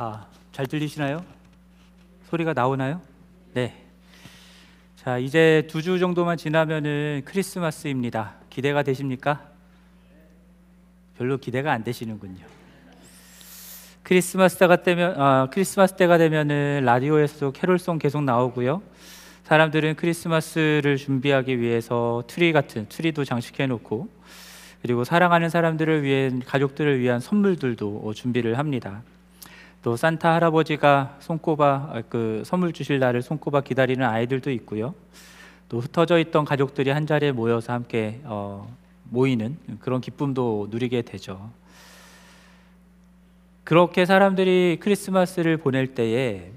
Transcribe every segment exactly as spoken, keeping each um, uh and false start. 아, 잘 들리시나요? 소리가 나오나요? 네. 자, 이제 두 주 정도만 지나면은 크리스마스입니다. 기대가 되십니까? 별로 기대가 안 되시는군요. 크리스마스 때가 되면, 아, 크리스마스 때가 되면은 라디오에서도 캐롤송 계속 나오고요. 사람들은 크리스마스를 준비하기 위해서 트리 같은 트리도 장식해놓고, 그리고 사랑하는 사람들을 위해 가족들을 위한 선물들도 준비를 합니다. 또 산타 할아버지가 손꼽아 그 선물 주실 날을 손꼽아 기다리는 아이들도 있고요. 또 흩어져 있던 가족들이 한 자리에 모여서 함께 어, 모이는 그런 기쁨도 누리게 되죠. 그렇게 사람들이 크리스마스를 보낼 때에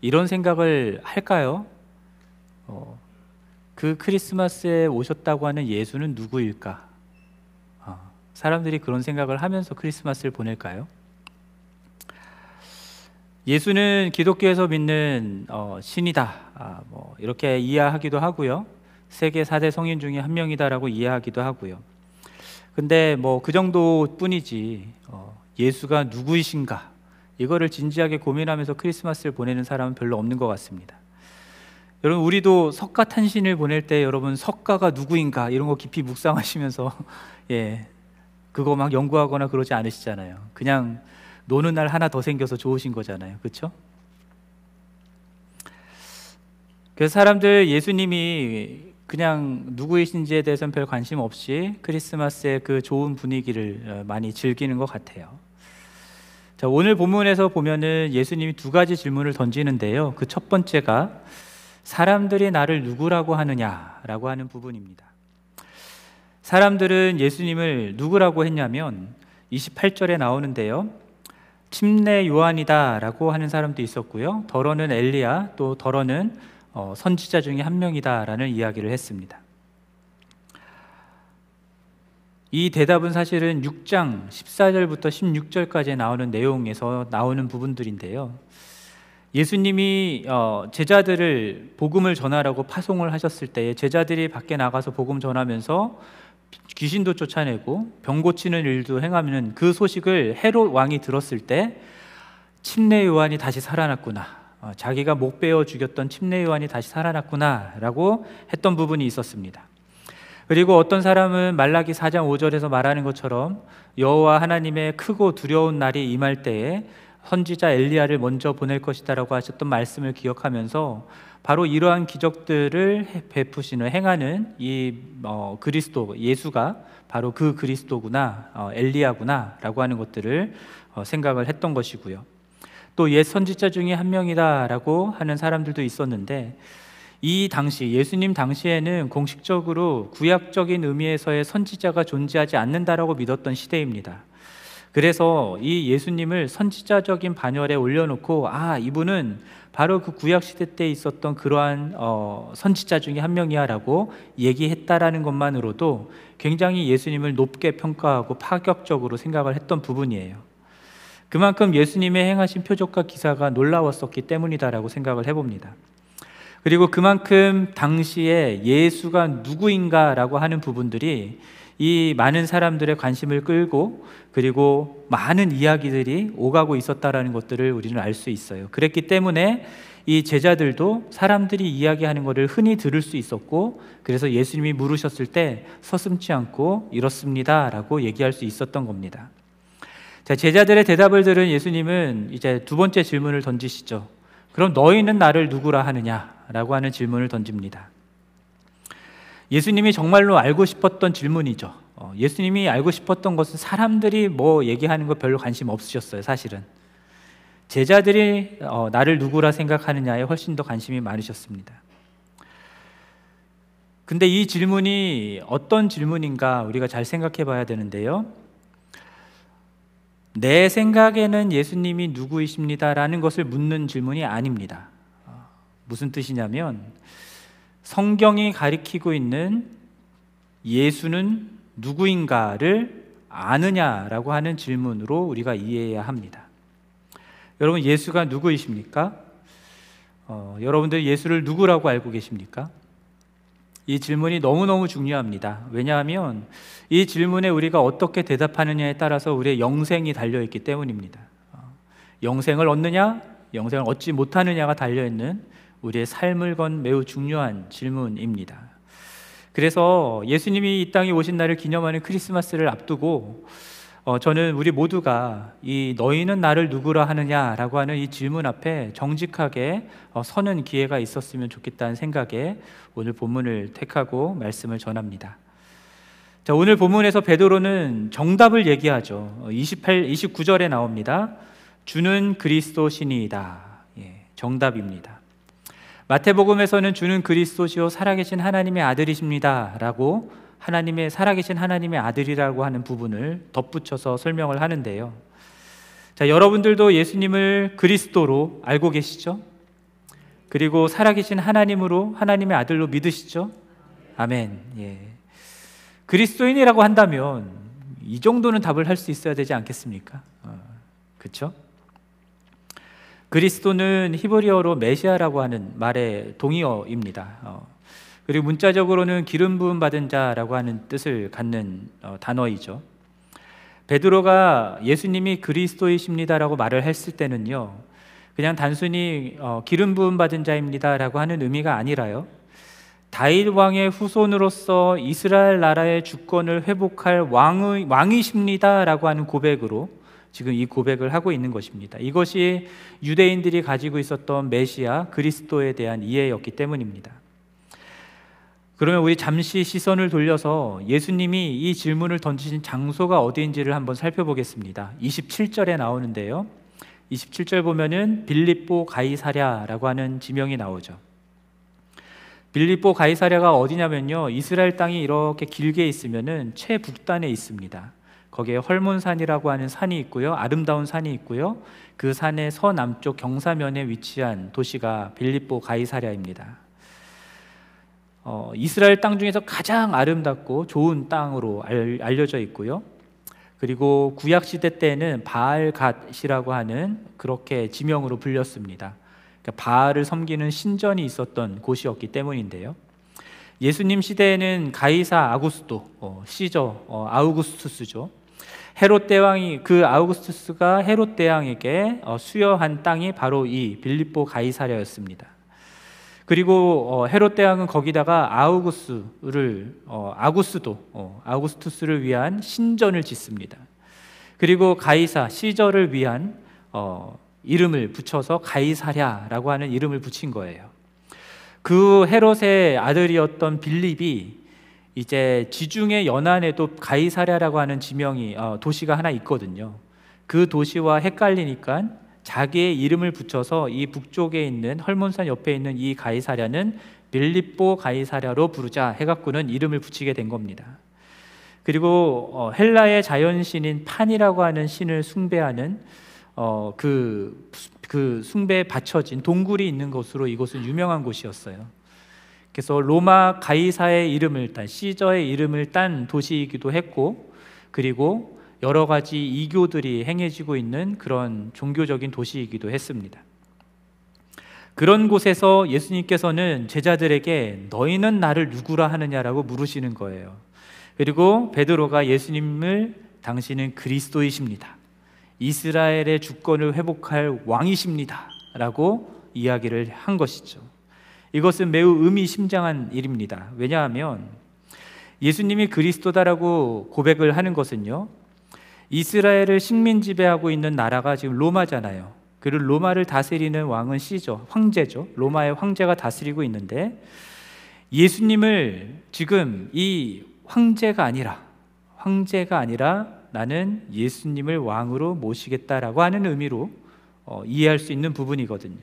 이런 생각을 할까요? 어, 그 크리스마스에 오셨다고 하는 예수는 누구일까? 어, 사람들이 그런 생각을 하면서 크리스마스를 보낼까요? 예수는 기독교에서 믿는 어, 신이다, 아, 뭐 이렇게 이해하기도 하고요. 세계 사 대 성인 중에 한 명이다라고 이해하기도 하고요. 근데 뭐 그 정도뿐이지 어, 예수가 누구이신가, 이거를 진지하게 고민하면서 크리스마스를 보내는 사람은 별로 없는 것 같습니다. 여러분, 우리도 석가 탄신을 보낼 때 여러분 석가가 누구인가 이런 거 깊이 묵상하시면서 예, 그거 막 연구하거나 그러지 않으시잖아요. 그냥 노는 날 하나 더 생겨서 좋으신 거잖아요, 그렇죠? 그래서 사람들 예수님이 그냥 누구이신지에 대해서는 별 관심 없이 크리스마스의 그 좋은 분위기를 많이 즐기는 것 같아요. 자, 오늘 본문에서 보면은 예수님이 두 가지 질문을 던지는데요. 그 첫 번째가 사람들이 나를 누구라고 하느냐라고 하는 부분입니다. 사람들은 예수님을 누구라고 했냐면 이십팔 절에 나오는데요. 침례 요한이다 라고 하는 사람도 있었고요, 더러는 엘리야, 또 더러는 어, 선지자 중에 한 명이다 라는 이야기를 했습니다. 이 대답은 사실은 육 장 십사 절부터 십육 절까지 나오는 내용에서 나오는 부분들인데요, 예수님이 어, 제자들을 복음을 전하라고 파송을 하셨을 때에 제자들이 밖에 나가서 복음 전하면서 귀신도 쫓아내고 병 고치는 일도 행하면 그 소식을 헤롯 왕이 들었을 때 침례 요한이 다시 살아났구나, 어, 자기가 목 베어 죽였던 침례 요한이 다시 살아났구나 라고 했던 부분이 있었습니다. 그리고 어떤 사람은 말라기 사 장 오 절에서 말하는 것처럼 여호와 하나님의 크고 두려운 날이 임할 때에 선지자 엘리야를 먼저 보낼 것이다 라고 하셨던 말씀을 기억하면서 바로 이러한 기적들을 베푸시는, 행하는 이 어, 그리스도, 예수가 바로 그 그리스도구나, 어, 엘리야구나 라고 하는 것들을 어, 생각을 했던 것이고요. 또 옛 선지자 중에 한 명이다 라고 하는 사람들도 있었는데, 이 당시 예수님 당시에는 공식적으로 구약적인 의미에서의 선지자가 존재하지 않는다라고 믿었던 시대입니다. 그래서 이 예수님을 선지자적인 반열에 올려놓고, 아, 이분은 바로 그 구약시대 때 있었던 그러한 어, 선지자 중에 한 명이야 라고 얘기했다라는 것만으로도 굉장히 예수님을 높게 평가하고 파격적으로 생각을 했던 부분이에요. 그만큼 예수님의 행하신 표적과 기사가 놀라웠었기 때문이다라고 생각을 해봅니다. 그리고 그만큼 당시에 예수가 누구인가라고 하는 부분들이 이 많은 사람들의 관심을 끌고, 그리고 많은 이야기들이 오가고 있었다라는 것들을 우리는 알 수 있어요. 그랬기 때문에 이 제자들도 사람들이 이야기하는 것을 흔히 들을 수 있었고, 그래서 예수님이 물으셨을 때 서슴지 않고 이렇습니다 라고 얘기할 수 있었던 겁니다. 자, 제자들의 대답을 들은 예수님은 이제 두 번째 질문을 던지시죠. 그럼 너희는 나를 누구라 하느냐라고 하는 질문을 던집니다. 예수님이 정말로 알고 싶었던 질문이죠. 어, 예수님이 알고 싶었던 것은 사람들이 뭐 얘기하는 거 별로 관심 없으셨어요, 사실은. 제자들이 어, 나를 누구라 생각하느냐에 훨씬 더 관심이 많으셨습니다. 근데 이 질문이 어떤 질문인가 우리가 잘 생각해 봐야 되는데요, 내 생각에는 예수님이 누구이십니다라는 것을 묻는 질문이 아닙니다. 어, 무슨 뜻이냐면 성경이 가리키고 있는 예수는 누구인가를 아느냐라고 하는 질문으로 우리가 이해해야 합니다. 여러분, 예수가 누구이십니까? 어, 여러분들 예수를 누구라고 알고 계십니까? 이 질문이 너무너무 중요합니다. 왜냐하면 이 질문에 우리가 어떻게 대답하느냐에 따라서 우리의 영생이 달려있기 때문입니다. 영생을 얻느냐, 영생을 얻지 못하느냐가 달려있는 우리의 삶을 건 매우 중요한 질문입니다. 그래서 예수님이 이 땅에 오신 날을 기념하는 크리스마스를 앞두고 어, 저는 우리 모두가 이 너희는 나를 누구라 하느냐라고 하는 이 질문 앞에 정직하게 어, 서는 기회가 있었으면 좋겠다는 생각에 오늘 본문을 택하고 말씀을 전합니다. 자, 오늘 본문에서 베드로는 정답을 얘기하죠. 이십팔, 이십구 절에 나옵니다. 주는 그리스도시니이다. 예, 정답입니다. 마태복음에서는 주는 그리스도시요 살아계신 하나님의 아들이십니다 라고 하나님의 살아계신 하나님의 아들이라고 하는 부분을 덧붙여서 설명을 하는데요. 자, 여러분들도 예수님을 그리스도로 알고 계시죠? 그리고 살아계신 하나님으로 하나님의 아들로 믿으시죠? 아멘. 예. 그리스도인이라고 한다면 이 정도는 답을 할 수 있어야 되지 않겠습니까? 어, 그렇죠? 그리스도는 히브리어로 메시아라고 하는 말의 동의어입니다. 어. 그리고 문자적으로는 기름 부음 받은 자라고 하는 뜻을 갖는 단어이죠. 베드로가 예수님이 그리스도이십니다라고 말을 했을 때는요, 그냥 단순히 기름 부음 받은 자입니다라고 하는 의미가 아니라요, 다윗 왕의 후손으로서 이스라엘 나라의 주권을 회복할 왕의, 왕이십니다라고 하는 고백으로 지금 이 고백을 하고 있는 것입니다. 이것이 유대인들이 가지고 있었던 메시아 그리스도에 대한 이해였기 때문입니다. 그러면 우리 잠시 시선을 돌려서 예수님이 이 질문을 던지신 장소가 어디인지를 한번 살펴보겠습니다. 이십칠 절에 나오는데요, 이십칠 절 보면은 빌립보 가이사랴라고 하는 지명이 나오죠. 빌립보 가이사랴가 어디냐면요, 이스라엘 땅이 이렇게 길게 있으면은 최북단에 있습니다. 거기에 헐몬산이라고 하는 산이 있고요, 아름다운 산이 있고요, 그 산의 서남쪽 경사면에 위치한 도시가 빌립보 가이사랴입니다. 어, 이스라엘 땅 중에서 가장 아름답고 좋은 땅으로 알, 알려져 있고요. 그리고 구약시대 때는 바알갓이라고 하는 그렇게 지명으로 불렸습니다. 그러니까 바알을 섬기는 신전이 있었던 곳이었기 때문인데요, 예수님 시대에는 가이사 아구스도, 어, 시저, 어, 아우구스투스죠. 헤롯 대왕이, 그 아우구스투스가 헤롯 대왕에게 어, 수여한 땅이 바로 이 빌립보 가이사랴였습니다. 그리고 헤롯 대왕은 거기다가 아우구스를 아구스도 아우구스투스를 위한 신전을 짓습니다. 그리고 가이사 시저를 위한 어, 이름을 붙여서 가이사랴라고 하는 이름을 붙인 거예요. 그 헤롯의 아들이었던 빌립이 이제 지중해 연안에도 가이사랴라고 하는 지명이 어, 도시가 하나 있거든요. 그 도시와 헷갈리니까 자기의 이름을 붙여서 이 북쪽에 있는 헐몬산 옆에 있는 이 가이사랴는 빌립보 가이사랴로 부르자 해갖고는 이름을 붙이게 된 겁니다. 그리고 헬라의 자연신인 판이라고 하는 신을 숭배하는 어, 그, 그 숭배에 받쳐진 동굴이 있는 것으로 이곳은 유명한 곳이었어요. 그래서 로마 가이사의 이름을 딴, 시저의 이름을 딴 도시이기도 했고, 그리고 여러 가지 이교들이 행해지고 있는 그런 종교적인 도시이기도 했습니다. 그런 곳에서 예수님께서는 제자들에게 너희는 나를 누구라 하느냐라고 물으시는 거예요. 그리고 베드로가 예수님을 당신은 그리스도이십니다, 이스라엘의 주권을 회복할 왕이십니다 라고 이야기를 한 것이죠. 이것은 매우 의미심장한 일입니다. 왜냐하면 예수님이 그리스도다라고 고백을 하는 것은요, 이스라엘을 식민 지배하고 있는 나라가 지금 로마잖아요. 그리고 로마를 다스리는 왕은 시저, 황제죠. 로마의 황제가 다스리고 있는데, 예수님을 지금 이 황제가 아니라 황제가 아니라 나는 예수님을 왕으로 모시겠다라고 하는 의미로 어, 이해할 수 있는 부분이거든요.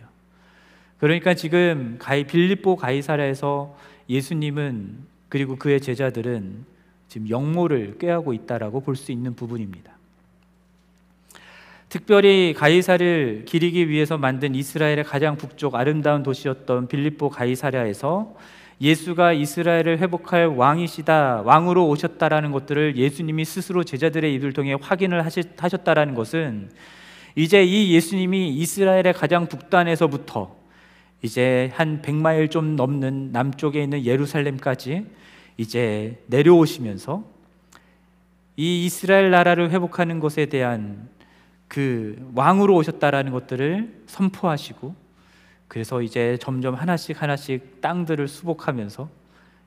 그러니까 지금 가이 빌립보 가이사랴에서 예수님은, 그리고 그의 제자들은 지금 역모를 꾀하고 있다라고 볼 수 있는 부분입니다. 특별히 가이사를 기리기 위해서 만든 이스라엘의 가장 북쪽 아름다운 도시였던 빌립보 가이사랴에서 예수가 이스라엘을 회복할 왕이시다, 왕으로 오셨다라는 것들을 예수님이 스스로 제자들의 입을 통해 확인을 하셨다라는 것은, 이제 이 예수님이 이스라엘의 가장 북단에서부터 이제 한 백마일 좀 넘는 남쪽에 있는 예루살렘까지 이제 내려오시면서 이 이스라엘 나라를 회복하는 것에 대한 그 왕으로 오셨다라는 것들을 선포하시고, 그래서 이제 점점 하나씩 하나씩 땅들을 수복하면서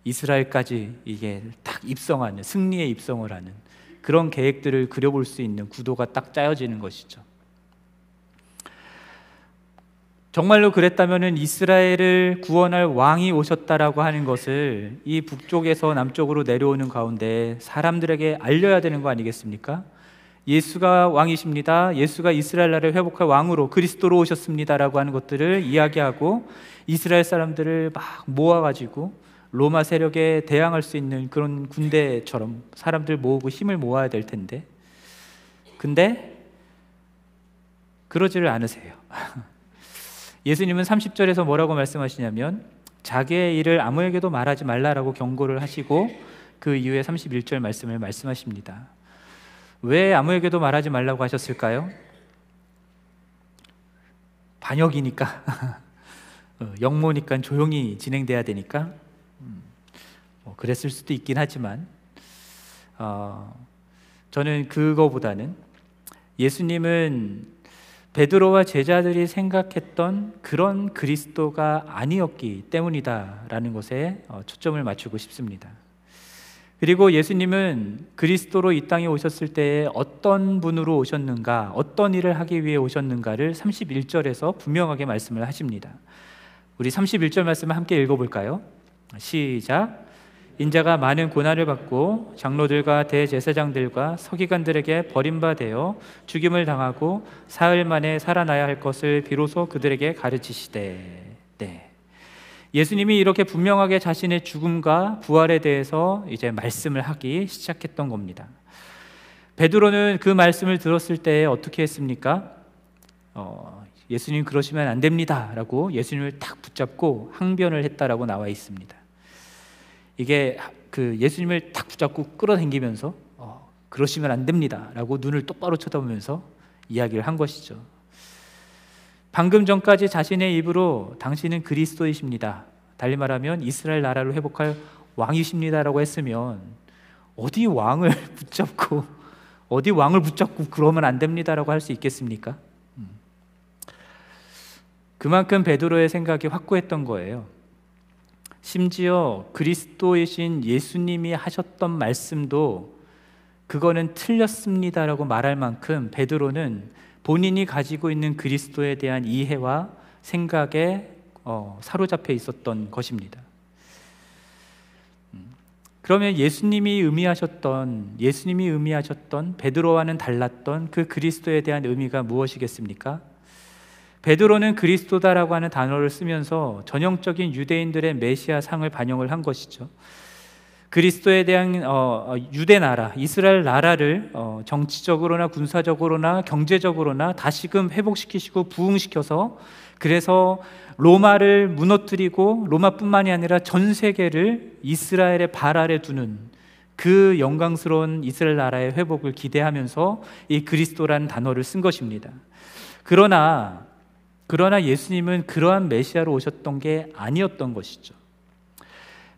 이스라엘까지 이게 딱 입성하는, 승리에 입성을 하는 그런 계획들을 그려볼 수 있는 구도가 딱 짜여지는 것이죠. 정말로 그랬다면은 이스라엘을 구원할 왕이 오셨다라고 하는 것을 이 북쪽에서 남쪽으로 내려오는 가운데 사람들에게 알려야 되는 거 아니겠습니까? 예수가 왕이십니다. 예수가 이스라엘 나라를 회복할 왕으로, 그리스도로 오셨습니다라고 하는 것들을 이야기하고 이스라엘 사람들을 막 모아가지고 로마 세력에 대항할 수 있는 그런 군대처럼 사람들 모으고 힘을 모아야 될 텐데, 근데 그러지를 않으세요. 예수님은 삼십 절에서 뭐라고 말씀하시냐면 자기의 일을 아무에게도 말하지 말라라고 경고를 하시고 그 이후에 삼십일 절 말씀을 말씀하십니다. 왜 아무에게도 말하지 말라고 하셨을까요? 반역이니까 영모니까 조용히 진행돼야 되니까 뭐 그랬을 수도 있긴 하지만, 어, 저는 그거보다는 예수님은 베드로와 제자들이 생각했던 그런 그리스도가 아니었기 때문이다라는 것에 초점을 맞추고 싶습니다. 그리고 예수님은 그리스도로 이 땅에 오셨을 때에 어떤 분으로 오셨는가, 어떤 일을 하기 위해 오셨는가를 삼십일 절에서 분명하게 말씀을 하십니다. 우리 삼십일 절 말씀을 함께 읽어볼까요? 시작! 인자가 많은 고난을 받고 장로들과 대제사장들과 서기관들에게 버림받아 죽임을 당하고 사흘 만에 살아나야 할 것을 비로소 그들에게 가르치시되. 네. 예수님이 이렇게 분명하게 자신의 죽음과 부활에 대해서 이제 말씀을 하기 시작했던 겁니다. 베드로는 그 말씀을 들었을 때 어떻게 했습니까? 어, 예수님 그러시면 안 됩니다 라고 예수님을 탁 붙잡고 항변을 했다라고 나와 있습니다. 이게 그 예수님을 탁 붙잡고 끌어당기면서 어, 그러시면 안 됩니다 라고 눈을 똑바로 쳐다보면서 이야기를 한 것이죠. 방금 전까지 자신의 입으로 당신은 그리스도이십니다, 달리 말하면 이스라엘 나라를 회복할 왕이십니다라고 했으면 어디 왕을 붙잡고 어디 왕을 붙잡고 그러면 안 됩니다라고 할 수 있겠습니까? 그만큼 베드로의 생각이 확고했던 거예요. 심지어 그리스도이신 예수님이 하셨던 말씀도 그거는 틀렸습니다라고 말할 만큼 베드로는 본인이 가지고 있는 그리스도에 대한 이해와 생각에 어, 사로잡혀 있었던 것입니다. 그러면 예수님이 의미하셨던, 예수님이 의미하셨던 베드로와는 달랐던 그 그리스도에 대한 의미가 무엇이겠습니까? 베드로는 그리스도다라고 하는 단어를 쓰면서 전형적인 유대인들의 메시아상을 반영을 한 것이죠. 그리스도에 대한 어, 유대 나라, 이스라엘 나라를 어, 정치적으로나 군사적으로나 경제적으로나 다시금 회복시키시고 부흥시켜서, 그래서 로마를 무너뜨리고 로마뿐만이 아니라 전 세계를 이스라엘의 발 아래 두는 그 영광스러운 이스라엘 나라의 회복을 기대하면서 이 그리스도라는 단어를 쓴 것입니다. 그러나 그러나 예수님은 그러한 메시아로 오셨던 게 아니었던 것이죠.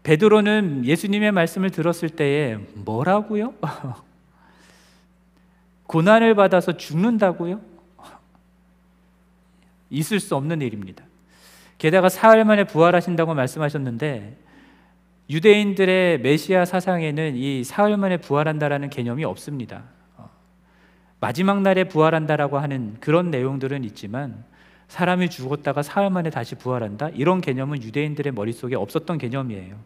베드로는 예수님의 말씀을 들었을 때에 뭐라고요? 고난을 받아서 죽는다고요? 있을 수 없는 일입니다. 게다가 사흘 만에 부활하신다고 말씀하셨는데 유대인들의 메시아 사상에는 이 사흘 만에 부활한다라는 개념이 없습니다. 마지막 날에 부활한다라고 하는 그런 내용들은 있지만 사람이 죽었다가 사흘 만에 다시 부활한다? 이런 개념은 유대인들의 머릿속에 없었던 개념이에요.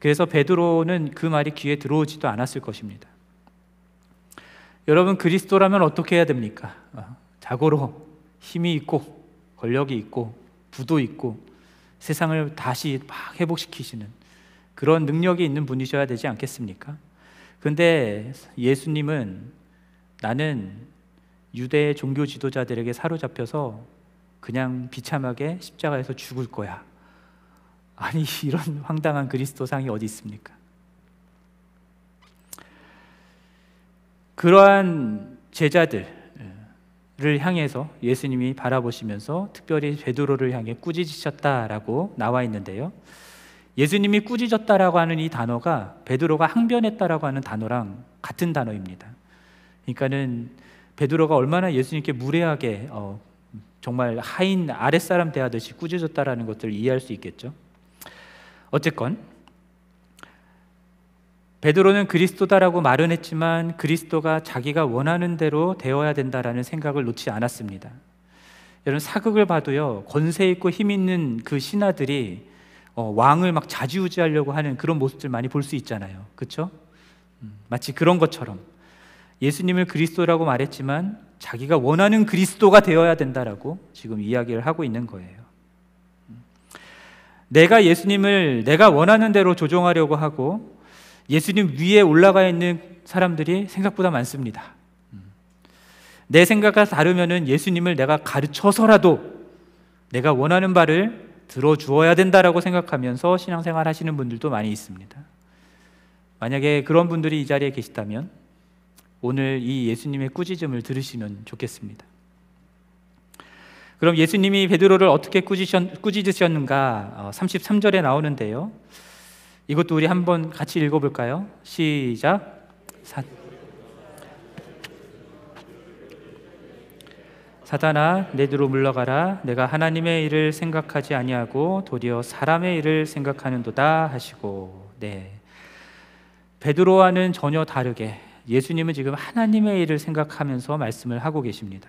그래서 베드로는 그 말이 귀에 들어오지도 않았을 것입니다. 여러분, 그리스도라면 어떻게 해야 됩니까? 자고로 힘이 있고 권력이 있고 부도 있고 세상을 다시 막 회복시키시는 그런 능력이 있는 분이셔야 되지 않겠습니까? 근데 예수님은 나는 유대의 종교 지도자들에게 사로잡혀서 그냥 비참하게 십자가에서 죽을 거야. 아니, 이런 황당한 그리스도상이 어디 있습니까? 그러한 제자들을 향해서 예수님이 바라보시면서 특별히 베드로를 향해 꾸짖으셨다라고 나와 있는데요, 예수님이 꾸짖었다라고 하는 이 단어가 베드로가 항변했다라고 하는 단어랑 같은 단어입니다. 그러니까는 베드로가 얼마나 예수님께 무례하게 어, 정말 하인 아랫사람 대하듯이 꾸짖었다라는 것들을 이해할 수 있겠죠. 어쨌건 베드로는 그리스도다라고 말은 했지만 그리스도가 자기가 원하는 대로 되어야 된다라는 생각을 놓지 않았습니다. 여러분, 사극을 봐도요, 권세 있고 힘 있는 그 신하들이 어, 왕을 막 좌지우지하려고 하는 그런 모습들 많이 볼 수 있잖아요. 그렇죠? 마치 그런 것처럼 예수님을 그리스도라고 말했지만 자기가 원하는 그리스도가 되어야 된다라고 지금 이야기를 하고 있는 거예요. 내가 예수님을 내가 원하는 대로 조종하려고 하고 예수님 위에 올라가 있는 사람들이 생각보다 많습니다. 내 생각과 다르면은 예수님을 내가 가르쳐서라도 내가 원하는 바를 들어주어야 된다라고 생각하면서 신앙생활 하시는 분들도 많이 있습니다. 만약에 그런 분들이 이 자리에 계시다면 오늘 이 예수님의 꾸짖음을 들으시면 좋겠습니다. 그럼 예수님이 베드로를 어떻게 꾸짖으셨, 꾸짖으셨는가 삼십삼 절에 나오는데요, 이것도 우리 한번 같이 읽어볼까요? 시작. 사... 사단아, 내 뒤로 물러가라. 내가 하나님의 일을 생각하지 아니하고 도리어 사람의 일을 생각하는도다 하시고. 네, 베드로와는 전혀 다르게 예수님은 지금 하나님의 일을 생각하면서 말씀을 하고 계십니다.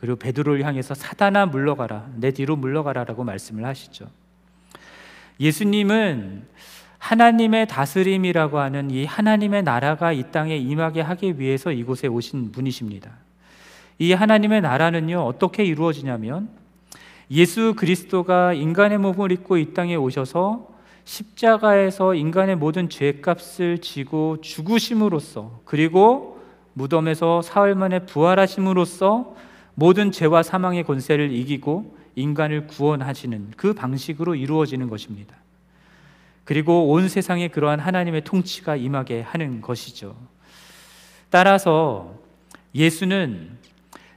그리고 베드로를 향해서 사단아 물러가라, 내 뒤로 물러가라 라고 말씀을 하시죠. 예수님은 하나님의 다스림이라고 하는 이 하나님의 나라가 이 땅에 임하게 하기 위해서 이곳에 오신 분이십니다. 이 하나님의 나라는요, 어떻게 이루어지냐면 예수 그리스도가 인간의 몸을 입고 이 땅에 오셔서 십자가에서 인간의 모든 죄값을 지고 죽으심으로써, 그리고 무덤에서 사흘 만에 부활하심으로써 모든 죄와 사망의 권세를 이기고 인간을 구원하시는 그 방식으로 이루어지는 것입니다. 그리고 온 세상에 그러한 하나님의 통치가 임하게 하는 것이죠. 따라서 예수는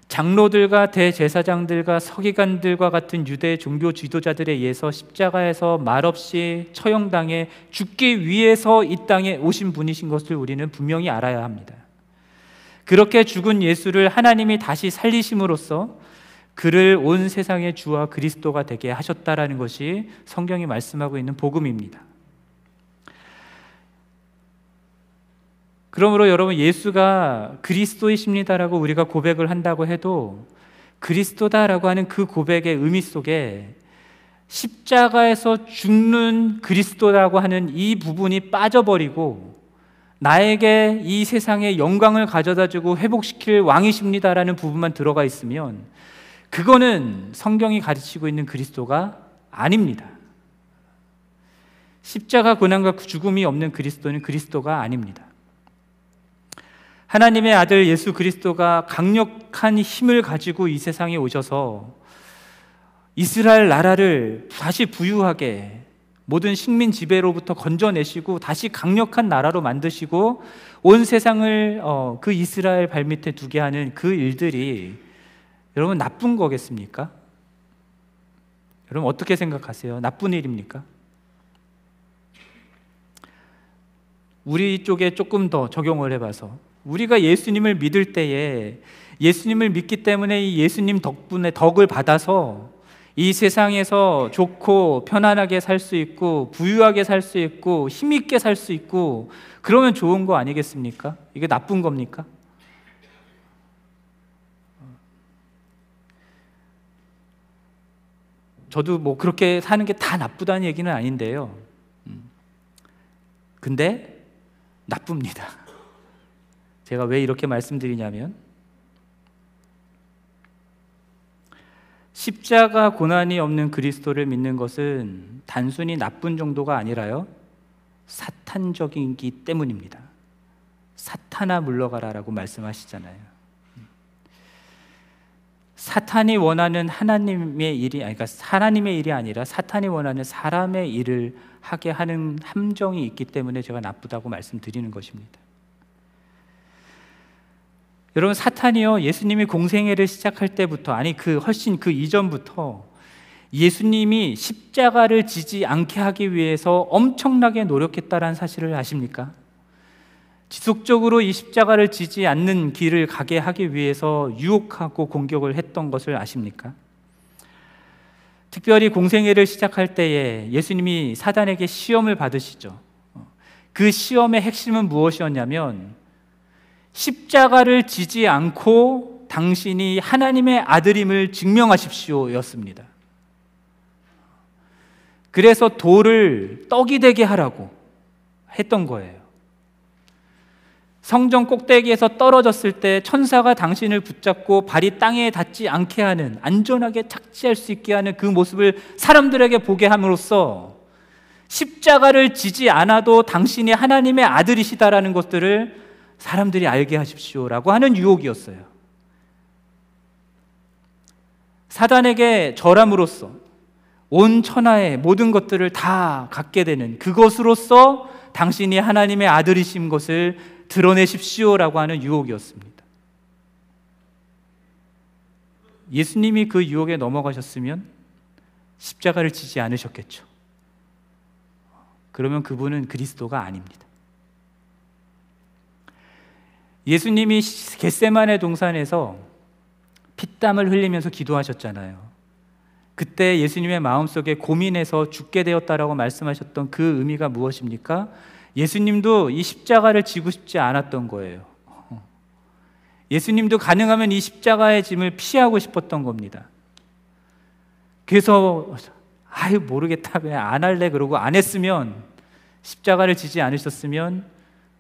장로들과 대제사장들과 서기관들과 같은 유대 종교 지도자들에 의해서 십자가에서 말없이 처형당해 죽기 위해서 이 땅에 오신 분이신 것을 우리는 분명히 알아야 합니다. 그렇게 죽은 예수를 하나님이 다시 살리심으로써 그를 온 세상의 주와 그리스도가 되게 하셨다라는 것이 성경이 말씀하고 있는 복음입니다. 그러므로 여러분, 예수가 그리스도이십니다라고 우리가 고백을 한다고 해도 그리스도다라고 하는 그 고백의 의미 속에 십자가에서 죽는 그리스도라고 하는 이 부분이 빠져버리고 나에게 이 세상의 영광을 가져다주고 회복시킬 왕이십니다라는 부분만 들어가 있으면 그거는 성경이 가르치고 있는 그리스도가 아닙니다. 십자가 고난과 죽음이 없는 그리스도는 그리스도가 아닙니다. 하나님의 아들 예수 그리스도가 강력한 힘을 가지고 이 세상에 오셔서 이스라엘 나라를 다시 부유하게 모든 식민 지배로부터 건져내시고 다시 강력한 나라로 만드시고 온 세상을 어, 그 이스라엘 발밑에 두게 하는 그 일들이 여러분 나쁜 거겠습니까? 여러분 어떻게 생각하세요? 나쁜 일입니까? 우리 쪽에 조금 더 적용을 해봐서 우리가 예수님을 믿을 때에 예수님을 믿기 때문에 이 예수님 덕분에 덕을 받아서 이 세상에서 좋고 편안하게 살 수 있고 부유하게 살 수 있고 힘있게 살 수 있고 그러면 좋은 거 아니겠습니까? 이게 나쁜 겁니까? 저도 뭐 그렇게 사는 게 다 나쁘다는 얘기는 아닌데요, 근데 나쁩니다. 제가 왜 이렇게 말씀드리냐면 십자가 고난이 없는 그리스도를 믿는 것은 단순히 나쁜 정도가 아니라요, 사탄적이기 때문입니다. 사탄아 물러가라 라고 말씀하시잖아요. 사탄이 원하는 하나님의 일이, 아니, 그러니까 하나님의 일이 아니라 사탄이 원하는 사람의 일을 하게 하는 함정이 있기 때문에 제가 나쁘다고 말씀드리는 것입니다. 여러분, 사탄이요, 예수님이 공생애를 시작할 때부터, 아니 그 훨씬 그 이전부터 예수님이 십자가를 지지 않게 하기 위해서 엄청나게 노력했다라는 사실을 아십니까? 지속적으로 이 십자가를 지지 않는 길을 가게 하기 위해서 유혹하고 공격을 했던 것을 아십니까? 특별히 공생애를 시작할 때에 예수님이 사단에게 시험을 받으시죠. 그 시험의 핵심은 무엇이었냐면, 십자가를 지지 않고 당신이 하나님의 아들임을 증명하십시오 였습니다. 그래서 돌을 떡이 되게 하라고 했던 거예요. 성전 꼭대기에서 떨어졌을 때 천사가 당신을 붙잡고 발이 땅에 닿지 않게 하는, 안전하게 착지할 수 있게 하는 그 모습을 사람들에게 보게 함으로써 십자가를 지지 않아도 당신이 하나님의 아들이시다라는 것들을 사람들이 알게 하십시오라고 하는 유혹이었어요. 사단에게 절함으로써 온 천하의 모든 것들을 다 갖게 되는, 그것으로써 당신이 하나님의 아들이신 것을 드러내십시오라고 하는 유혹이었습니다. 예수님이 그 유혹에 넘어가셨으면 십자가를 지지 않으셨겠죠. 그러면 그분은 그리스도가 아닙니다. 예수님이 겟세마네 동산에서 피땀을 흘리면서 기도하셨잖아요. 그때 예수님의 마음속에 고민해서 죽게 되었다라고 말씀하셨던 그 의미가 무엇입니까? 예수님도 이 십자가를 지고 싶지 않았던 거예요. 예수님도 가능하면 이 십자가의 짐을 피하고 싶었던 겁니다. 그래서 아유 모르겠다, 그냥 안 할래 그러고 안 했으면, 십자가를 지지 않으셨으면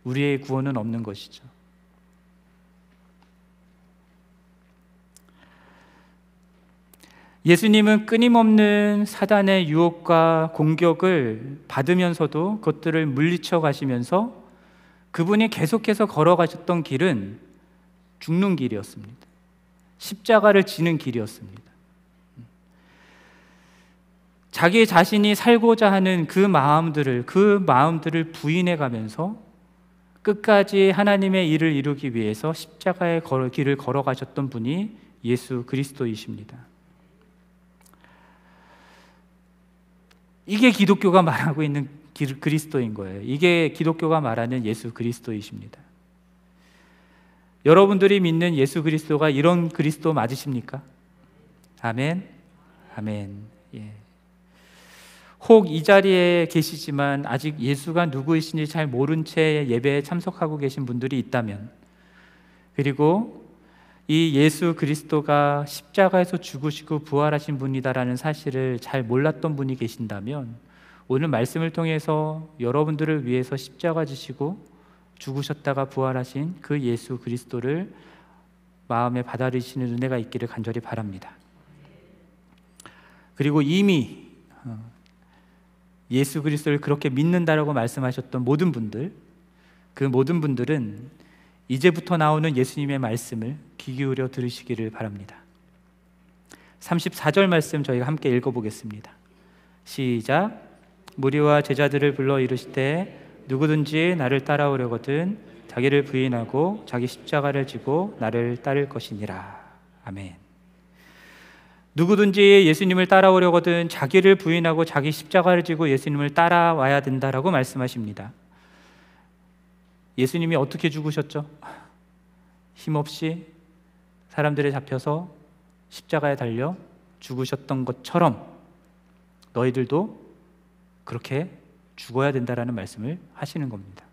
우리의 구원은 없는 것이죠. 예수님은 끊임없는 사단의 유혹과 공격을 받으면서도 그것들을 물리쳐 가시면서 그분이 계속해서 걸어가셨던 길은 죽는 길이었습니다. 십자가를 지는 길이었습니다. 자기 자신이 살고자 하는 그 마음들을, 그 마음들을 부인해 가면서 끝까지 하나님의 일을 이루기 위해서 십자가의 길을 걸어가셨던 분이 예수 그리스도이십니다. 이게 기독교가 말하고 있는 그리스도인 거예요. 이게 기독교가 말하는 예수 그리스도이십니다. 여러분들이 믿는 예수 그리스도가 이런 그리스도 맞으십니까? 아멘, 아멘. 예. 혹 이 자리에 계시지만 아직 예수가 누구이신지 잘 모른 채 예배에 참석하고 계신 분들이 있다면, 그리고 이 예수 그리스도가 십자가에서 죽으시고 부활하신 분이다라는 사실을 잘 몰랐던 분이 계신다면, 오늘 말씀을 통해서 여러분들을 위해서 십자가 지시고 죽으셨다가 부활하신 그 예수 그리스도를 마음에 받아들이시는 은혜가 있기를 간절히 바랍니다. 그리고 이미 예수 그리스도를 그렇게 믿는다라고 말씀하셨던 모든 분들, 그 모든 분들은 이제부터 나오는 예수님의 말씀을 귀 기울여 들으시기를 바랍니다. 삼십사 절 말씀 저희가 함께 읽어보겠습니다. 시작. 무리와 제자들을 불러 이르시되 누구든지 나를 따라오려거든 자기를 부인하고 자기 십자가를 지고 나를 따를 것이니라. 아멘. 누구든지 예수님을 따라오려거든 자기를 부인하고 자기 십자가를 지고 예수님을 따라와야 된다라고 말씀하십니다. 예수님이 어떻게 죽으셨죠? 힘없이 사람들에 잡혀서 십자가에 달려 죽으셨던 것처럼 너희들도 그렇게 죽어야 된다라는 말씀을 하시는 겁니다.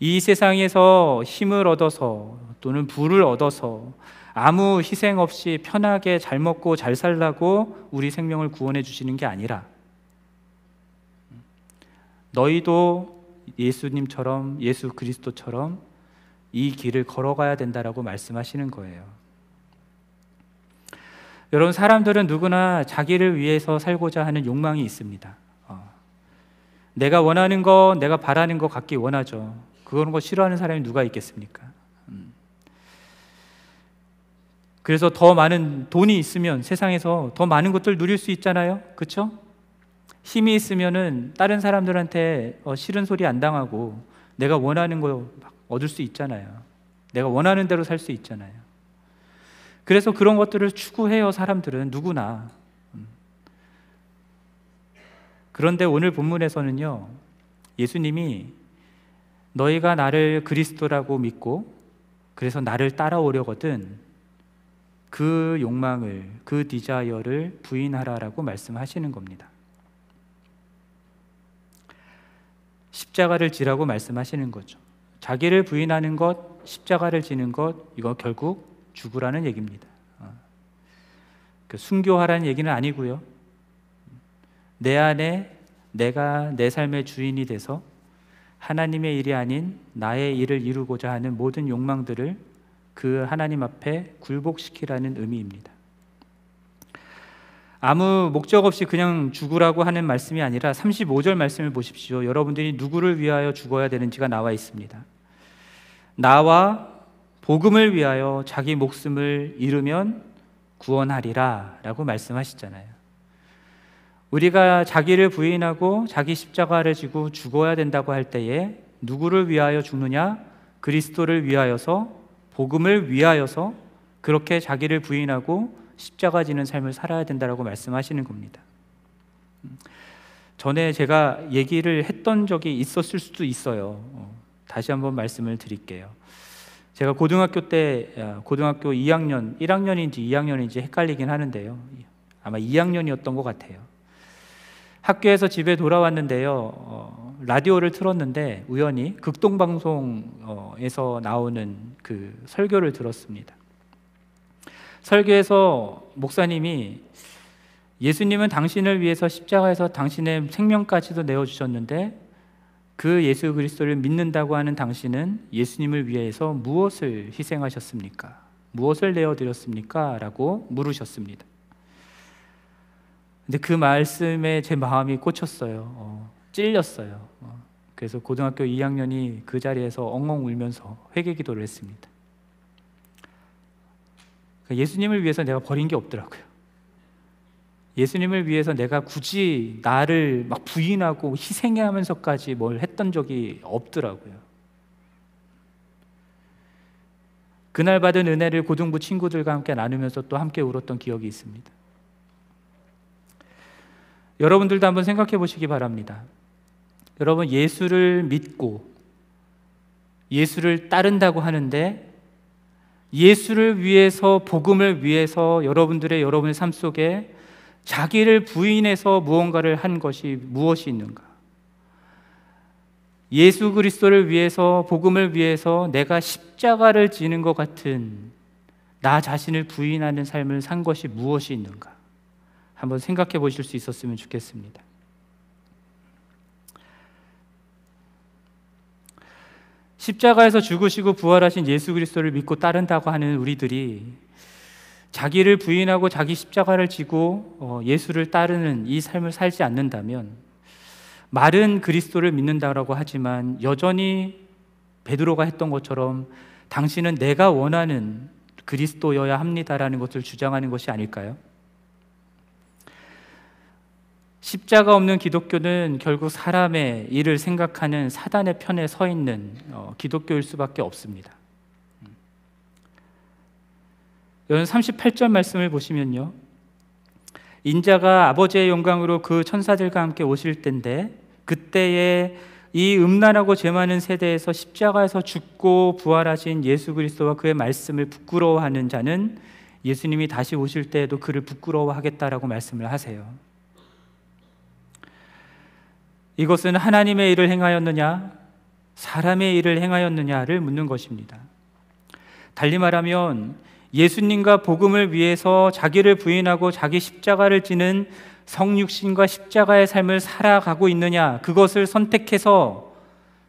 이 세상에서 힘을 얻어서 또는 부를 얻어서 아무 희생 없이 편하게 잘 먹고 잘 살라고 우리 생명을 구원해 주시는 게 아니라, 너희도 예수님처럼, 예수 그리스도처럼 이 길을 걸어가야 된다라고 말씀하시는 거예요. 여러분, 사람들은 누구나 자기를 위해서 살고자 하는 욕망이 있습니다. 어. 내가 원하는 거, 내가 바라는 거 갖기 원하죠. 그런 거 싫어하는 사람이 누가 있겠습니까? 음. 그래서 더 많은 돈이 있으면 세상에서 더 많은 것들 누릴 수 있잖아요. 그렇죠? 힘이 있으면은 다른 사람들한테 어, 싫은 소리 안 당하고 내가 원하는 거 막 얻을 수 있잖아요. 내가 원하는 대로 살 수 있잖아요. 그래서 그런 것들을 추구해요, 사람들은 누구나. 그런데 오늘 본문에서는요, 예수님이 너희가 나를 그리스도라고 믿고 그래서 나를 따라오려거든 그 욕망을, 그 디자이어를 부인하라라고 말씀하시는 겁니다. 십자가를 지라고 말씀하시는 거죠. 자기를 부인하는 것, 십자가를 지는 것, 이거 결국 죽으라는 얘기입니다. 순교하라는 얘기는 아니고요, 내 안에 내가 내 삶의 주인이 돼서 하나님의 일이 아닌 나의 일을 이루고자 하는 모든 욕망들을 그 하나님 앞에 굴복시키라는 의미입니다. 아무 목적 없이 그냥 죽으라고 하는 말씀이 아니라 삼십오 절 말씀을 보십시오. 여러분들이 누구를 위하여 죽어야 되는지가 나와 있습니다. 나와 복음을 위하여 자기 목숨을 잃으면 구원하리라 라고 말씀하시잖아요. 우리가 자기를 부인하고 자기 십자가를 지고 죽어야 된다고 할 때에 누구를 위하여 죽느냐? 그리스도를 위하여서, 복음을 위하여서 그렇게 자기를 부인하고 십자가 지는 삶을 살아야 된다라고 말씀하시는 겁니다. 전에 제가 얘기를 했던 적이 있었을 수도 있어요. 다시 한번 말씀을 드릴게요. 제가 고등학교 때, 고등학교 이 학년, 일 학년인지 이 학년인지 헷갈리긴 하는데요, 아마 이 학년이었던 것 같아요. 학교에서 집에 돌아왔는데요, 어, 라디오를 틀었는데 우연히 극동방송에서 나오는 그 설교를 들었습니다. 설교에서 목사님이 예수님은 당신을 위해서 십자가에서 당신의 생명까지도 내어주셨는데 그 예수 그리스도를 믿는다고 하는 당신은 예수님을 위해서 무엇을 희생하셨습니까? 무엇을 내어드렸습니까? 라고 물으셨습니다. 근데 그 말씀에 제 마음이 꽂혔어요. 어, 찔렸어요. 어, 그래서 고등학교 이 학년이 그 자리에서 엉엉 울면서 회개 기도를 했습니다. 예수님을 위해서 내가 버린 게 없더라고요. 예수님을 위해서 내가 굳이 나를 막 부인하고 희생하면서까지 뭘 했던 적이 없더라고요. 그날 받은 은혜를 고등부 친구들과 함께 나누면서 또 함께 울었던 기억이 있습니다. 여러분들도 한번 생각해 보시기 바랍니다. 여러분, 예수를 믿고 예수를 따른다고 하는데 예수를 위해서, 복음을 위해서 여러분들의 여러분의 삶 속에 자기를 부인해서 무언가를 한 것이 무엇이 있는가? 예수 그리스도를 위해서, 복음을 위해서 내가 십자가를 지는 것 같은 나 자신을 부인하는 삶을 산 것이 무엇이 있는가? 한번 생각해 보실 수 있었으면 좋겠습니다. 십자가에서 죽으시고 부활하신 예수 그리스도를 믿고 따른다고 하는 우리들이 자기를 부인하고 자기 십자가를 지고 예수를 따르는 이 삶을 살지 않는다면, 말은 그리스도를 믿는다라고 하지만 여전히 베드로가 했던 것처럼 당신은 내가 원하는 그리스도여야 합니다라는 것을 주장하는 것이 아닐까요? 십자가 없는 기독교는 결국 사람의 일을 생각하는 사단의 편에 서 있는 기독교일 수밖에 없습니다. 여러분, 삼십팔 절 말씀을 보시면요, 인자가 아버지의 영광으로 그 천사들과 함께 오실 때인데 그때에 이 음란하고 죄 많은 세대에서 십자가에서 죽고 부활하신 예수 그리스도와 그의 말씀을 부끄러워하는 자는 예수님이 다시 오실 때에도 그를 부끄러워하겠다라고 말씀을 하세요. 이것은 하나님의 일을 행하였느냐, 사람의 일을 행하였느냐를 묻는 것입니다. 달리 말하면 예수님과 복음을 위해서 자기를 부인하고 자기 십자가를 지는 성육신과 십자가의 삶을 살아가고 있느냐, 그것을 선택해서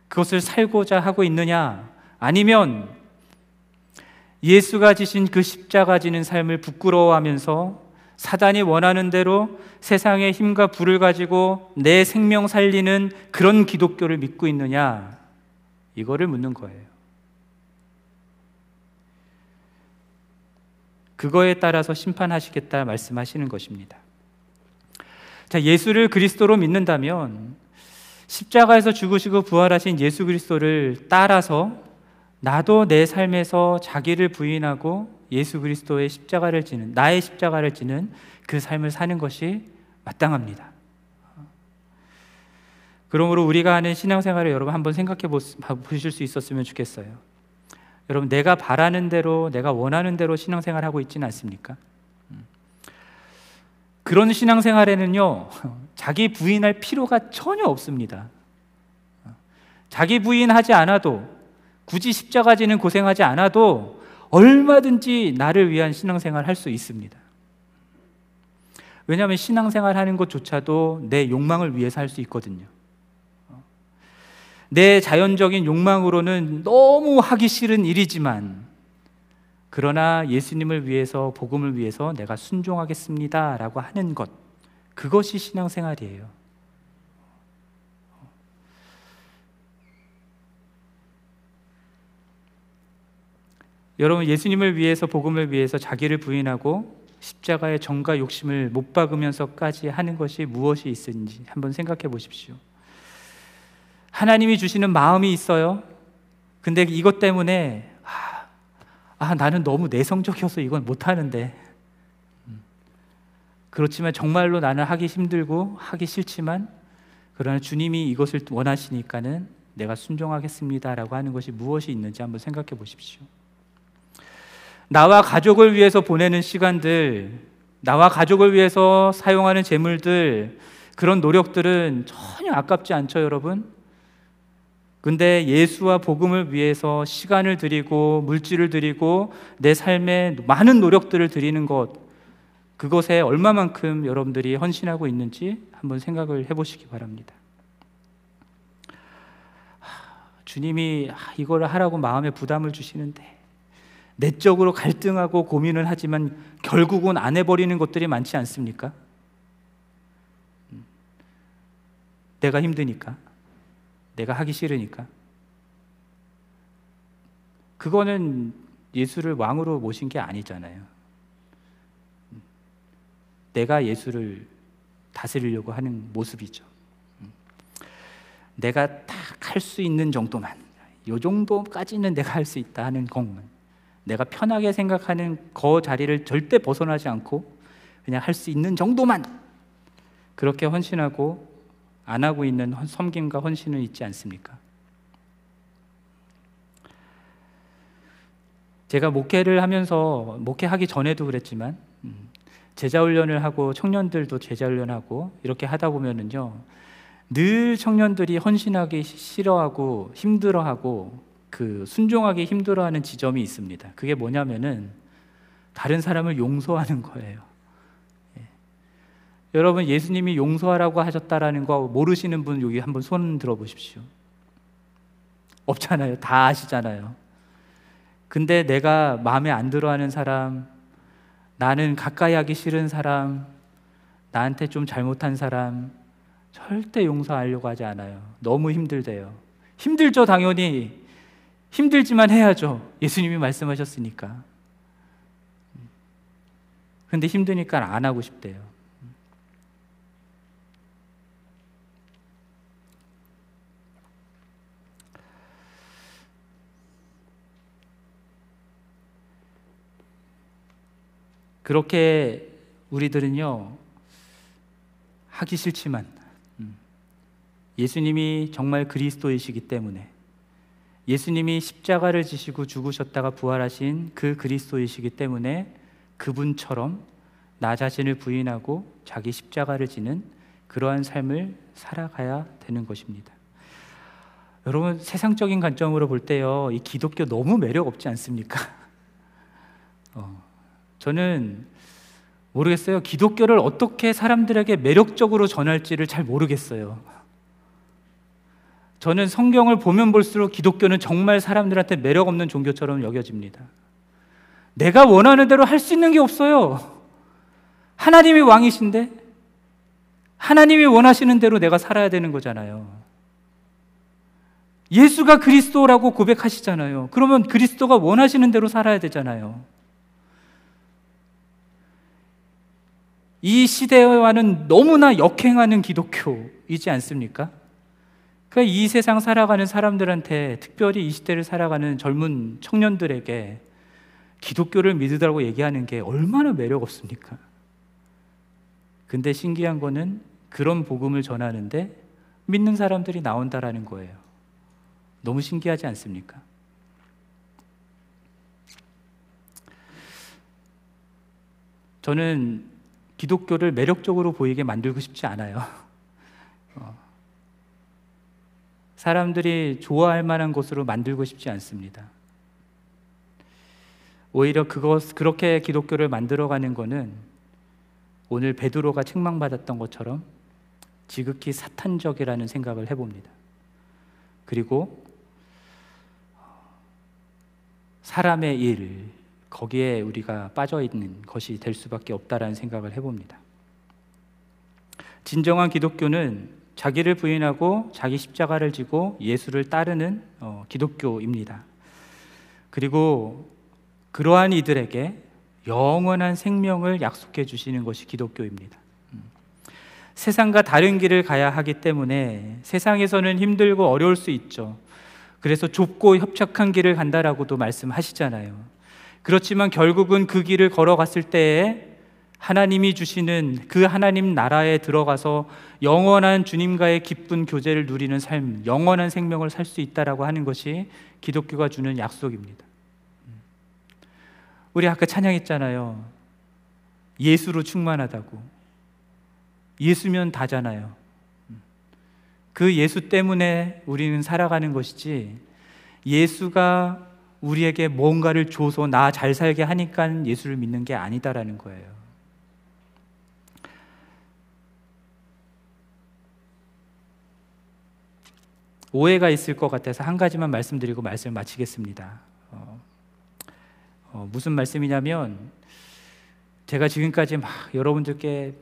그것을 살고자 하고 있느냐, 아니면 예수가 지신 그 십자가 지는 삶을 부끄러워하면서 사단이 원하는 대로 세상의 힘과 불을 가지고 내 생명 살리는 그런 기독교를 믿고 있느냐, 이거를 묻는 거예요. 그거에 따라서 심판하시겠다 말씀하시는 것입니다. 자, 예수를 그리스도로 믿는다면 십자가에서 죽으시고 부활하신 예수 그리스도를 따라서 나도 내 삶에서 자기를 부인하고 예수 그리스도의 십자가를 지는, 나의 십자가를 지는 그 삶을 사는 것이 마땅합니다. 그러므로 우리가 하는 신앙생활을 여러분 한번 생각해 보실 수 있었으면 좋겠어요. 여러분, 내가 바라는 대로, 내가 원하는 대로 신앙생활 하고 있지는 않습니까? 그런 신앙생활에는요, 자기 부인할 필요가 전혀 없습니다. 자기 부인하지 않아도, 굳이 십자가 지는 고생하지 않아도 얼마든지 나를 위한 신앙생활 할 수 있습니다. 왜냐하면 신앙생활 하는 것조차도 내 욕망을 위해서 할 수 있거든요. 내 자연적인 욕망으로는 너무 하기 싫은 일이지만, 그러나 예수님을 위해서, 복음을 위해서 내가 순종하겠습니다 라고 하는 것, 그것이 신앙생활이에요. 여러분, 예수님을 위해서, 복음을 위해서 자기를 부인하고 십자가의 정과 욕심을 못 박으면서까지 하는 것이 무엇이 있는지 한번 생각해 보십시오. 하나님이 주시는 마음이 있어요. 근데 이것 때문에 아, 아 나는 너무 내성적이어서 이건 못하는데, 그렇지만 정말로 나는 하기 힘들고 하기 싫지만, 그러나 주님이 이것을 원하시니까는 내가 순종하겠습니다 라고 하는 것이 무엇이 있는지 한번 생각해 보십시오. 나와 가족을 위해서 보내는 시간들, 나와 가족을 위해서 사용하는 재물들, 그런 노력들은 전혀 아깝지 않죠, 여러분? 근데 예수와 복음을 위해서 시간을 드리고 물질을 드리고 내 삶에 많은 노력들을 드리는 것, 그것에 얼마만큼 여러분들이 헌신하고 있는지 한번 생각을 해보시기 바랍니다. 주님이 이걸 하라고 마음에 부담을 주시는데, 내적으로 갈등하고 고민을 하지만 결국은 안 해버리는 것들이 많지 않습니까? 내가 힘드니까, 내가 하기 싫으니까. 그거는 예수를 왕으로 모신 게 아니잖아요. 내가 예수를 다스리려고 하는 모습이죠. 내가 딱 할 수 있는 정도만, 요 정도까지는 내가 할 수 있다 하는 것만, 내가 편하게 생각하는 그 자리를 절대 벗어나지 않고 그냥 할 수 있는 정도만 그렇게 헌신하고, 안 하고 있는 섬김과 헌신은 있지 않습니까? 제가 목회를 하면서, 목회하기 전에도 그랬지만 제자훈련을 하고 청년들도 제자훈련하고 이렇게 하다 보면은요, 늘 청년들이 헌신하기 싫어하고 힘들어하고 그 순종하기 힘들어하는 지점이 있습니다. 그게 뭐냐면은 다른 사람을 용서하는 거예요. 예. 여러분, 예수님이 용서하라고 하셨다라는 거 모르시는 분 여기 한번 손 들어보십시오. 없잖아요. 다 아시잖아요. 근데 내가 마음에 안 들어하는 사람, 나는 가까이 하기 싫은 사람, 나한테 좀 잘못한 사람 절대 용서하려고 하지 않아요. 너무 힘들대요. 힘들죠, 당연히. 힘들지만 해야죠. 예수님이 말씀하셨으니까. 근데 힘드니까 안 하고 싶대요. 그렇게 우리들은요, 하기 싫지만 예수님이 정말 그리스도이시기 때문에, 예수님이 십자가를 지시고 죽으셨다가 부활하신 그 그리스도이시기 때문에 그분처럼 나 자신을 부인하고 자기 십자가를 지는 그러한 삶을 살아가야 되는 것입니다. 여러분, 세상적인 관점으로 볼 때요, 이 기독교 너무 매력 없지 않습니까? 어, 저는 모르겠어요. 기독교를 어떻게 사람들에게 매력적으로 전할지를 잘 모르겠어요. 저는 성경을 보면 볼수록 기독교는 정말 사람들한테 매력 없는 종교처럼 여겨집니다. 내가 원하는 대로 할 수 있는 게 없어요. 하나님이 왕이신데 하나님이 원하시는 대로 내가 살아야 되는 거잖아요. 예수가 그리스도라고 고백하시잖아요. 그러면 그리스도가 원하시는 대로 살아야 되잖아요. 이 시대와는 너무나 역행하는 기독교이지 않습니까? 그러니까 이 세상 살아가는 사람들한테, 특별히 이 시대를 살아가는 젊은 청년들에게 기독교를 믿으라고 얘기하는 게 얼마나 매력 없습니까? 근데 신기한 거는 그런 복음을 전하는데 믿는 사람들이 나온다라는 거예요. 너무 신기하지 않습니까? 저는 기독교를 매력적으로 보이게 만들고 싶지 않아요. 사람들이 좋아할 만한 것으로 만들고 싶지 않습니다. 오히려 그것, 그렇게 기독교를 만들어가는 것은 오늘 베드로가 책망받았던 것처럼 지극히 사탄적이라는 생각을 해봅니다. 그리고 사람의 일, 거기에 우리가 빠져있는 것이 될 수밖에 없다라는 생각을 해봅니다. 진정한 기독교는 자기를 부인하고 자기 십자가를 지고 예수를 따르는 기독교입니다. 그리고 그러한 이들에게 영원한 생명을 약속해 주시는 것이 기독교입니다. 세상과 다른 길을 가야 하기 때문에 세상에서는 힘들고 어려울 수 있죠. 그래서 좁고 협착한 길을 간다라고도 말씀하시잖아요. 그렇지만 결국은 그 길을 걸어갔을 때에 하나님이 주시는 그 하나님 나라에 들어가서 영원한 주님과의 기쁜 교제를 누리는 삶, 영원한 생명을 살 수 있다라고 하는 것이 기독교가 주는 약속입니다. 우리 아까 찬양했잖아요. 예수로 충만하다고. 예수면 다잖아요. 그 예수 때문에 우리는 살아가는 것이지, 예수가 우리에게 뭔가를 줘서 나 잘 살게 하니까 예수를 믿는 게 아니다라는 거예요. 오해가 있을 것 같아서 한 가지만 말씀드리고 말씀을 마치겠습니다. 어, 어, 무슨 말씀이냐면, 제가 지금까지 막 여러분들께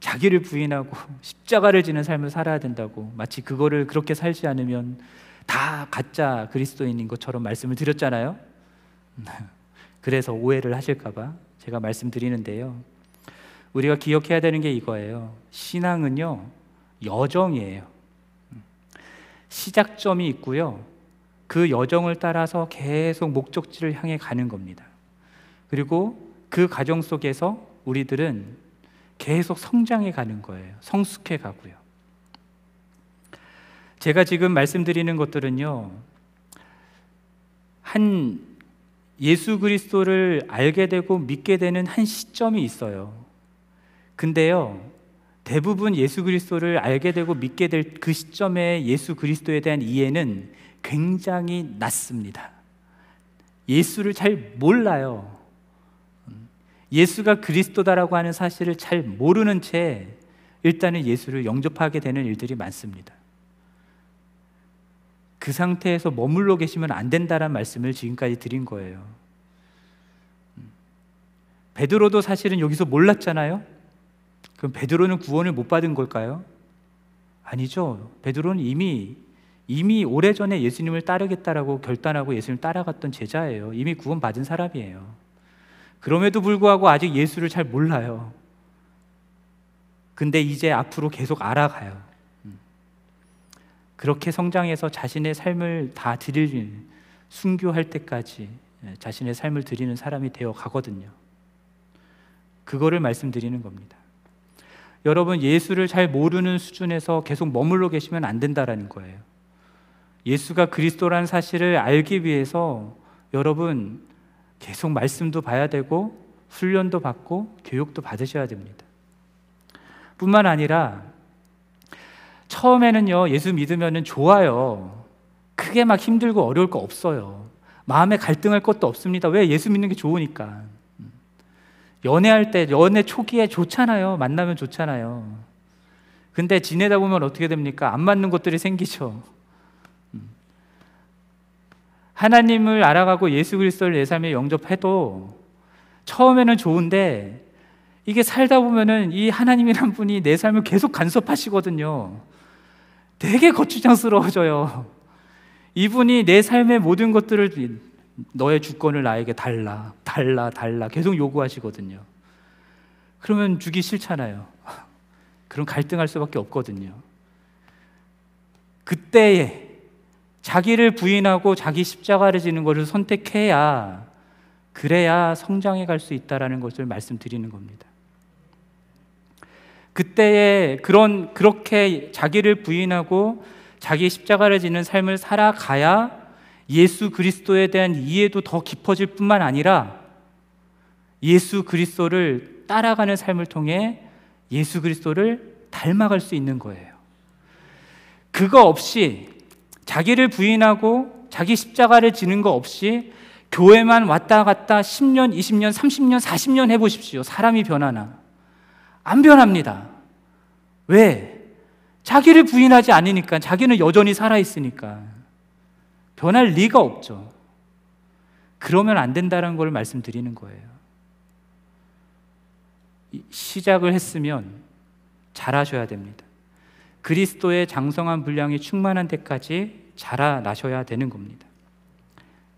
자기를 부인하고 십자가를 지는 삶을 살아야 된다고, 마치 그거를 그렇게 살지 않으면 다 가짜 그리스도인인 것처럼 말씀을 드렸잖아요. 그래서 오해를 하실까 봐 제가 말씀드리는데요, 우리가 기억해야 되는 게 이거예요. 신앙은요, 여정이에요. 시작점이 있고요, 그 여정을 따라서 계속 목적지를 향해 가는 겁니다. 그리고 그 과정 속에서 우리들은 계속 성장해 가는 거예요. 성숙해 가고요. 제가 지금 말씀드리는 것들은요, 한 예수 그리스도를 알게 되고 믿게 되는 한 시점이 있어요. 근데요, 대부분 예수 그리스도를 알게 되고 믿게 될 그 시점에 예수 그리스도에 대한 이해는 굉장히 낮습니다. 예수를 잘 몰라요. 예수가 그리스도다라고 하는 사실을 잘 모르는 채 일단은 예수를 영접하게 되는 일들이 많습니다. 그 상태에서 머물러 계시면 안 된다는 말씀을 지금까지 드린 거예요. 베드로도 사실은 여기서 몰랐잖아요. 그럼 베드로는 구원을 못 받은 걸까요? 아니죠. 베드로는 이미 이미 오래전에 예수님을 따르겠다라고 결단하고 예수님을 따라갔던 제자예요. 이미 구원 받은 사람이에요. 그럼에도 불구하고 아직 예수를 잘 몰라요. 근데 이제 앞으로 계속 알아가요. 그렇게 성장해서 자신의 삶을 다 드리는, 순교할 때까지 자신의 삶을 드리는 사람이 되어 가거든요. 그거를 말씀드리는 겁니다. 여러분, 예수를 잘 모르는 수준에서 계속 머물러 계시면 안 된다라는 거예요. 예수가 그리스도라는 사실을 알기 위해서 여러분 계속 말씀도 봐야 되고 훈련도 받고 교육도 받으셔야 됩니다. 뿐만 아니라 처음에는요, 예수 믿으면 좋아요. 크게 막 힘들고 어려울 거 없어요. 마음에 갈등할 것도 없습니다. 왜? 예수 믿는 게 좋으니까. 연애할 때, 연애 초기에 좋잖아요. 만나면 좋잖아요. 근데 지내다 보면 어떻게 됩니까? 안 맞는 것들이 생기죠. 하나님을 알아가고 예수 그리스도를 내 삶에 영접해도 처음에는 좋은데, 이게 살다 보면은 이 하나님이란 분이 내 삶을 계속 간섭하시거든요. 되게 거추장스러워져요. 이분이 내 삶의 모든 것들을, 너의 주권을 나에게 달라, 달라, 달라 계속 요구하시거든요. 그러면 주기 싫잖아요. 그럼 갈등할 수밖에 없거든요. 그때에 자기를 부인하고 자기 십자가를 지는 것을 선택해야, 그래야 성장해 갈 수 있다는 것을 말씀드리는 겁니다. 그때에 그런 그렇게 자기를 부인하고 자기 십자가를 지는 삶을 살아가야 예수 그리스도에 대한 이해도 더 깊어질 뿐만 아니라 예수 그리스도를 따라가는 삶을 통해 예수 그리스도를 닮아갈 수 있는 거예요. 그거 없이, 자기를 부인하고 자기 십자가를 지는 거 없이 교회만 왔다 갔다 십 년, 이십 년, 삼십 년, 사십 년 해보십시오. 사람이 변하나? 안 변합니다. 왜? 자기를 부인하지 않으니까. 자기는 여전히 살아있으니까 변할 리가 없죠. 그러면 안 된다는 걸 말씀드리는 거예요. 시작을 했으면 잘하셔야 됩니다. 그리스도의 장성한 분량이 충만한 데까지 자라나셔야 되는 겁니다.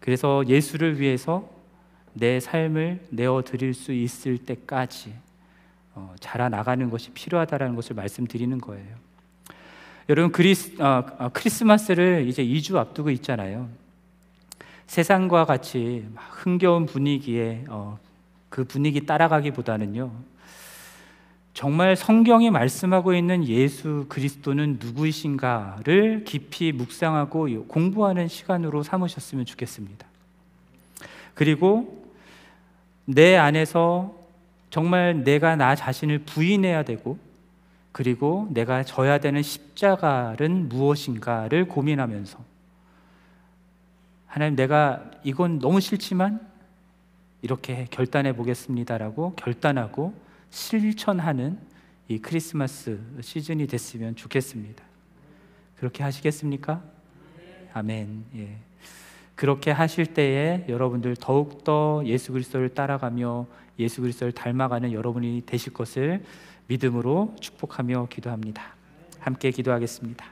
그래서 예수를 위해서 내 삶을 내어드릴 수 있을 때까지 어, 자라나가는 것이 필요하다는 것을 말씀드리는 거예요. 여러분, 그리스, 아, 아, 크리스마스를 이제 이 주 앞두고 있잖아요. 세상과 같이 막 흥겨운 분위기에 어, 그 분위기 따라가기보다는요, 정말 성경이 말씀하고 있는 예수 그리스도는 누구이신가를 깊이 묵상하고 공부하는 시간으로 삼으셨으면 좋겠습니다. 그리고 내 안에서 정말 내가 나 자신을 부인해야 되고, 그리고 내가 져야 되는 십자가는 무엇인가를 고민하면서, 하나님, 내가 이건 너무 싫지만 이렇게 결단해 보겠습니다라고 결단하고 실천하는 이 크리스마스 시즌이 됐으면 좋겠습니다. 그렇게 하시겠습니까? 아멘. 예. 그렇게 하실 때에 여러분들 더욱더 예수 그리스도를 따라가며 예수 그리스도를 닮아가는 여러분이 되실 것을 믿음으로 축복하며 기도합니다. 함께 기도하겠습니다.